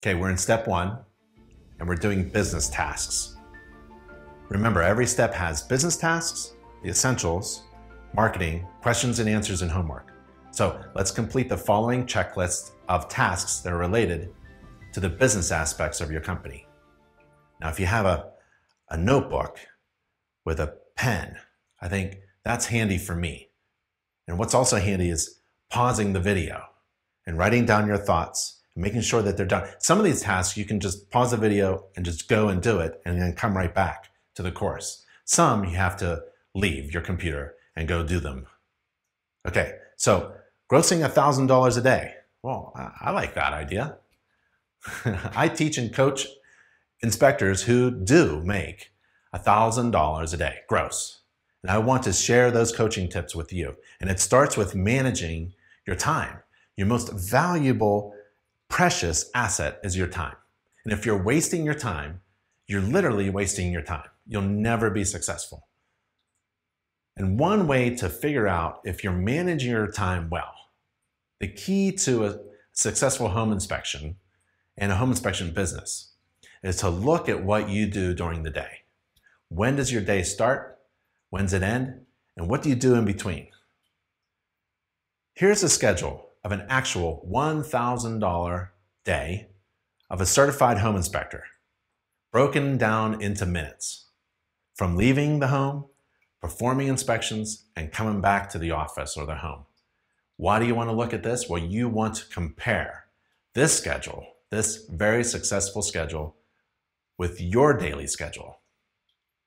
Okay, we're in step one, and we're doing business tasks. Remember, every step has business tasks, the essentials, marketing, questions and answers, and homework. So let's complete the following checklist of tasks that are related to the business aspects of your company. Now, if you have a notebook with a pen, I think that's handy for me. And what's also handy is pausing the video and writing down your thoughts and making sure that they're done. Some of these tasks, you can just pause the video and just go and do it and then come right back to the course. Some you have to leave your computer and go do them. Okay, so grossing $1,000 a day. Well, I like that idea. I teach and coach inspectors who do make $1,000 a day gross. And I want to share those coaching tips with you. And it starts with managing your time. Your most valuable, precious asset is your time. And if you're wasting your time, you're literally wasting your time. You'll never be successful. And one way to figure out if you're managing your time well, the key to a successful home inspection and a home inspection business is to look at what you do during the day. When does your day start? When's it end? And what do you do in between? Here's a schedule of an actual $1,000 day of a certified home inspector, broken down into minutes, from leaving the home, performing inspections, and coming back to the office or the home. Why do you want to look at this? Well, you want to compare this schedule, this very successful schedule, with your daily schedule.